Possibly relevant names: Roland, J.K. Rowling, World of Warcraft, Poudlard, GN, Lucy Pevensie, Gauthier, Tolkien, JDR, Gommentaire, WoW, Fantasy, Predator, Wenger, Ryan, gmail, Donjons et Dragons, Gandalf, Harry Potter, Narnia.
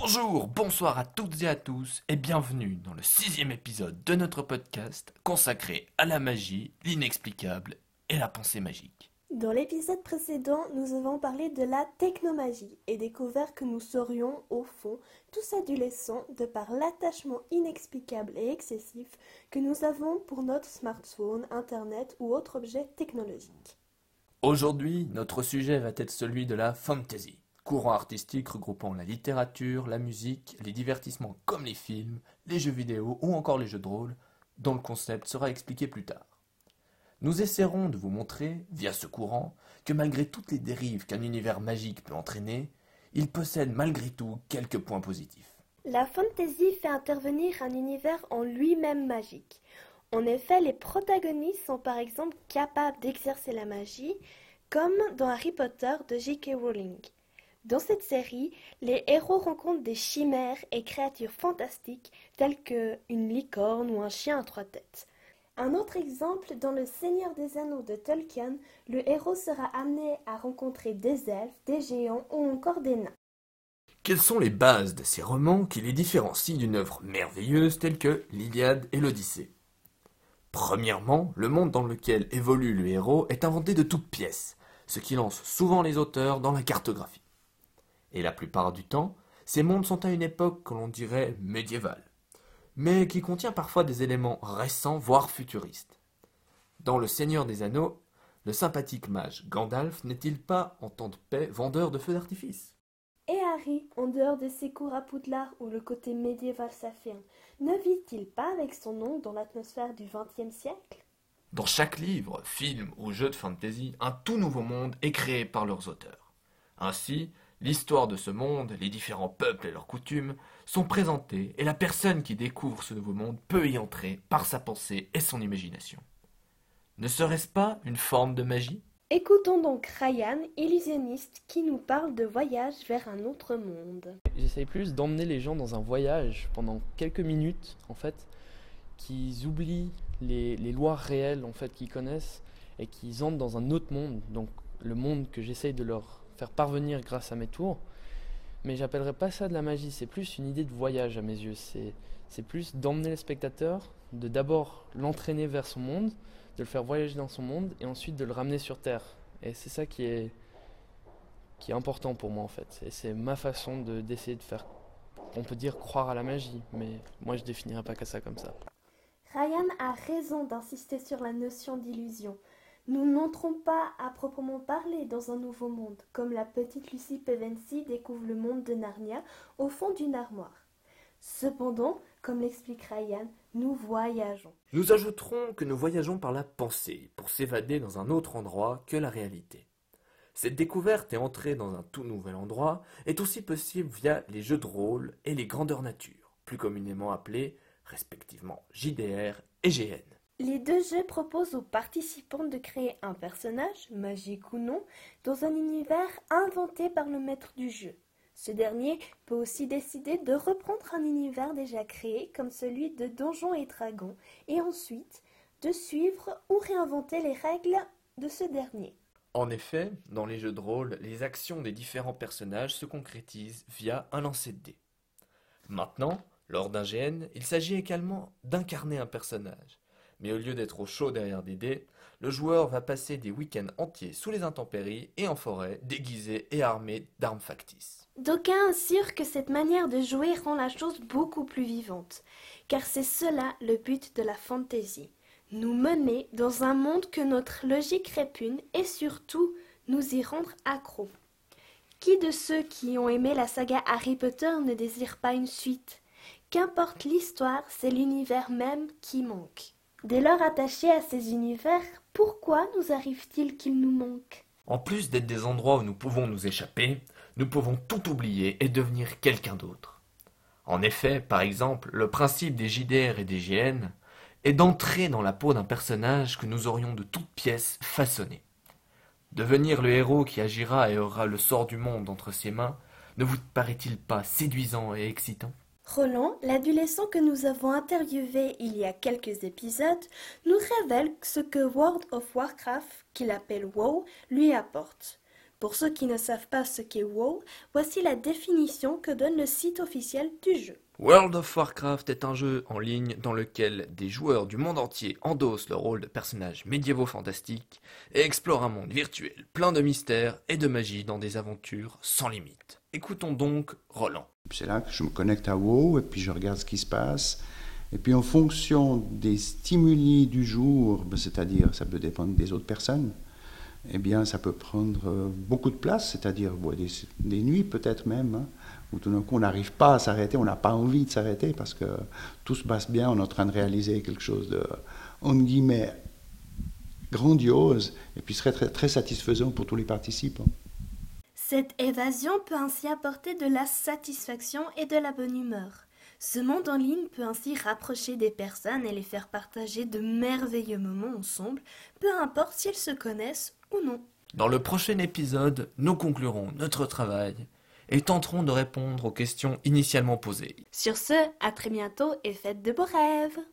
Bonjour, bonsoir à toutes et à tous et bienvenue dans le 6e épisode de notre podcast consacré à la magie, l'inexplicable et la pensée magique. Dans l'épisode précédent, nous avons parlé de la technomagie et découvert que nous serions, au fond, tous adolescents de par l'attachement inexplicable et excessif que nous avons pour notre smartphone, internet ou autre objet technologique. Aujourd'hui, notre sujet va être celui de la fantasy. Courant artistique regroupant la littérature, la musique, les divertissements comme les films, les jeux vidéo ou encore les jeux de rôle, dont le concept sera expliqué plus tard. Nous essaierons de vous montrer, via ce courant, que malgré toutes les dérives qu'un univers magique peut entraîner, il possède malgré tout quelques points positifs. La fantasy fait intervenir un univers en lui-même magique. En effet, les protagonistes sont par exemple capables d'exercer la magie, comme dans Harry Potter de J.K. Rowling. Dans cette série, les héros rencontrent des chimères et créatures fantastiques telles qu'une licorne ou un chien à 3 têtes. Un autre exemple, dans Le Seigneur des Anneaux de Tolkien, le héros sera amené à rencontrer des elfes, des géants ou encore des nains. Quelles sont les bases de ces romans qui les différencient d'une œuvre merveilleuse telle que l'Iliade et l'Odyssée ? Premièrement, le monde dans lequel évolue le héros est inventé de toutes pièces, ce qui lance souvent les auteurs dans la cartographie. Et la plupart du temps, ces mondes sont à une époque que l'on dirait médiévale, mais qui contient parfois des éléments récents, voire futuristes. Dans Le Seigneur des Anneaux, le sympathique mage Gandalf n'est-il pas, en temps de paix, vendeur de feux d'artifice ? Et Harry, en dehors de ses cours à Poudlard où le côté médiéval s'affirme, ne vit-il pas avec son oncle dans l'atmosphère du XXe siècle ? Dans chaque livre, film ou jeu de fantasy, un tout nouveau monde est créé par leurs auteurs. Ainsi, l'histoire de ce monde, les différents peuples et leurs coutumes sont présentés et la personne qui découvre ce nouveau monde peut y entrer par sa pensée et son imagination. Ne serait-ce pas une forme de magie ? Écoutons donc Ryan, illusionniste, qui nous parle de voyage vers un autre monde. J'essaye plus d'emmener les gens dans un voyage pendant quelques minutes, en fait, qu'ils oublient les lois réelles, en fait, qu'ils connaissent et qu'ils entrent dans un autre monde, donc le monde que j'essaye de leur faire parvenir grâce à mes tours, mais j'appellerais pas ça de la magie, c'est plus une idée de voyage à mes yeux, c'est plus d'emmener le spectateur, de d'abord l'entraîner vers son monde, de le faire voyager dans son monde et ensuite de le ramener sur Terre. Et c'est ça qui est important pour moi en fait, et c'est ma façon d'essayer de faire, on peut dire croire à la magie, mais moi je définirais pas qu'à ça comme ça. Ryan a raison d'insister sur la notion d'illusion. Nous n'entrons pas à proprement parler dans un nouveau monde, comme la petite Lucy Pevensie découvre le monde de Narnia au fond d'une armoire. Cependant, comme l'explique Ryan, nous voyageons. Nous ajouterons que nous voyageons par la pensée, pour s'évader dans un autre endroit que la réalité. Cette découverte et entrée dans un tout nouvel endroit est aussi possible via les jeux de rôle et les grandeurs nature, plus communément appelés respectivement JDR et GN. Les deux jeux proposent aux participants de créer un personnage, magique ou non, dans un univers inventé par le maître du jeu. Ce dernier peut aussi décider de reprendre un univers déjà créé, comme celui de Donjons et Dragons, et ensuite de suivre ou réinventer les règles de ce dernier. En effet, dans les jeux de rôle, les actions des différents personnages se concrétisent via un lancer de dés. Maintenant, lors d'un GN, il s'agit également d'incarner un personnage. Mais au lieu d'être au chaud derrière des dés, le joueur va passer des week-ends entiers sous les intempéries et en forêt, déguisé et armé d'armes factices. D'aucuns assurent que cette manière de jouer rend la chose beaucoup plus vivante, car c'est cela le but de la fantasy, nous mener dans un monde que notre logique répugne et surtout nous y rendre accro. Qui de ceux qui ont aimé la saga Harry Potter ne désire pas une suite ? Qu'importe l'histoire, c'est l'univers même qui manque. Dès lors attachés à ces univers, pourquoi nous arrive-t-il qu'ils nous manquent ? En plus d'être des endroits où nous pouvons nous échapper, nous pouvons tout oublier et devenir quelqu'un d'autre. En effet, par exemple, le principe des JDR et des GN est d'entrer dans la peau d'un personnage que nous aurions de toutes pièces façonné. Devenir le héros qui agira et aura le sort du monde entre ses mains, ne vous paraît-il pas séduisant et excitant ? Roland, l'adolescent que nous avons interviewé il y a quelques épisodes, nous révèle ce que World of Warcraft, qu'il appelle WoW, lui apporte. Pour ceux qui ne savent pas ce qu'est WoW, voici la définition que donne le site officiel du jeu. World of Warcraft est un jeu en ligne dans lequel des joueurs du monde entier endossent le rôle de personnages médiévaux fantastiques et explorent un monde virtuel plein de mystères et de magie dans des aventures sans limite. Écoutons donc Roland. C'est là que je me connecte à WoW et puis je regarde ce qui se passe. Et puis en fonction des stimuli du jour, c'est-à-dire ça peut dépendre des autres personnes, eh bien ça peut prendre beaucoup de place, c'est-à-dire des nuits peut-être même, hein, où tout d'un coup on n'arrive pas à s'arrêter, on n'a pas envie de s'arrêter parce que tout se passe bien, on est en train de réaliser quelque chose de, entre guillemets, grandiose et puis très, très, très satisfaisant pour tous les participants. Cette évasion peut ainsi apporter de la satisfaction et de la bonne humeur. Ce monde en ligne peut ainsi rapprocher des personnes et les faire partager de merveilleux moments ensemble, peu importe s'ils se connaissent ou non. Dans le prochain épisode, nous conclurons notre travail et tenterons de répondre aux questions initialement posées. Sur ce, à très bientôt et faites de beaux rêves!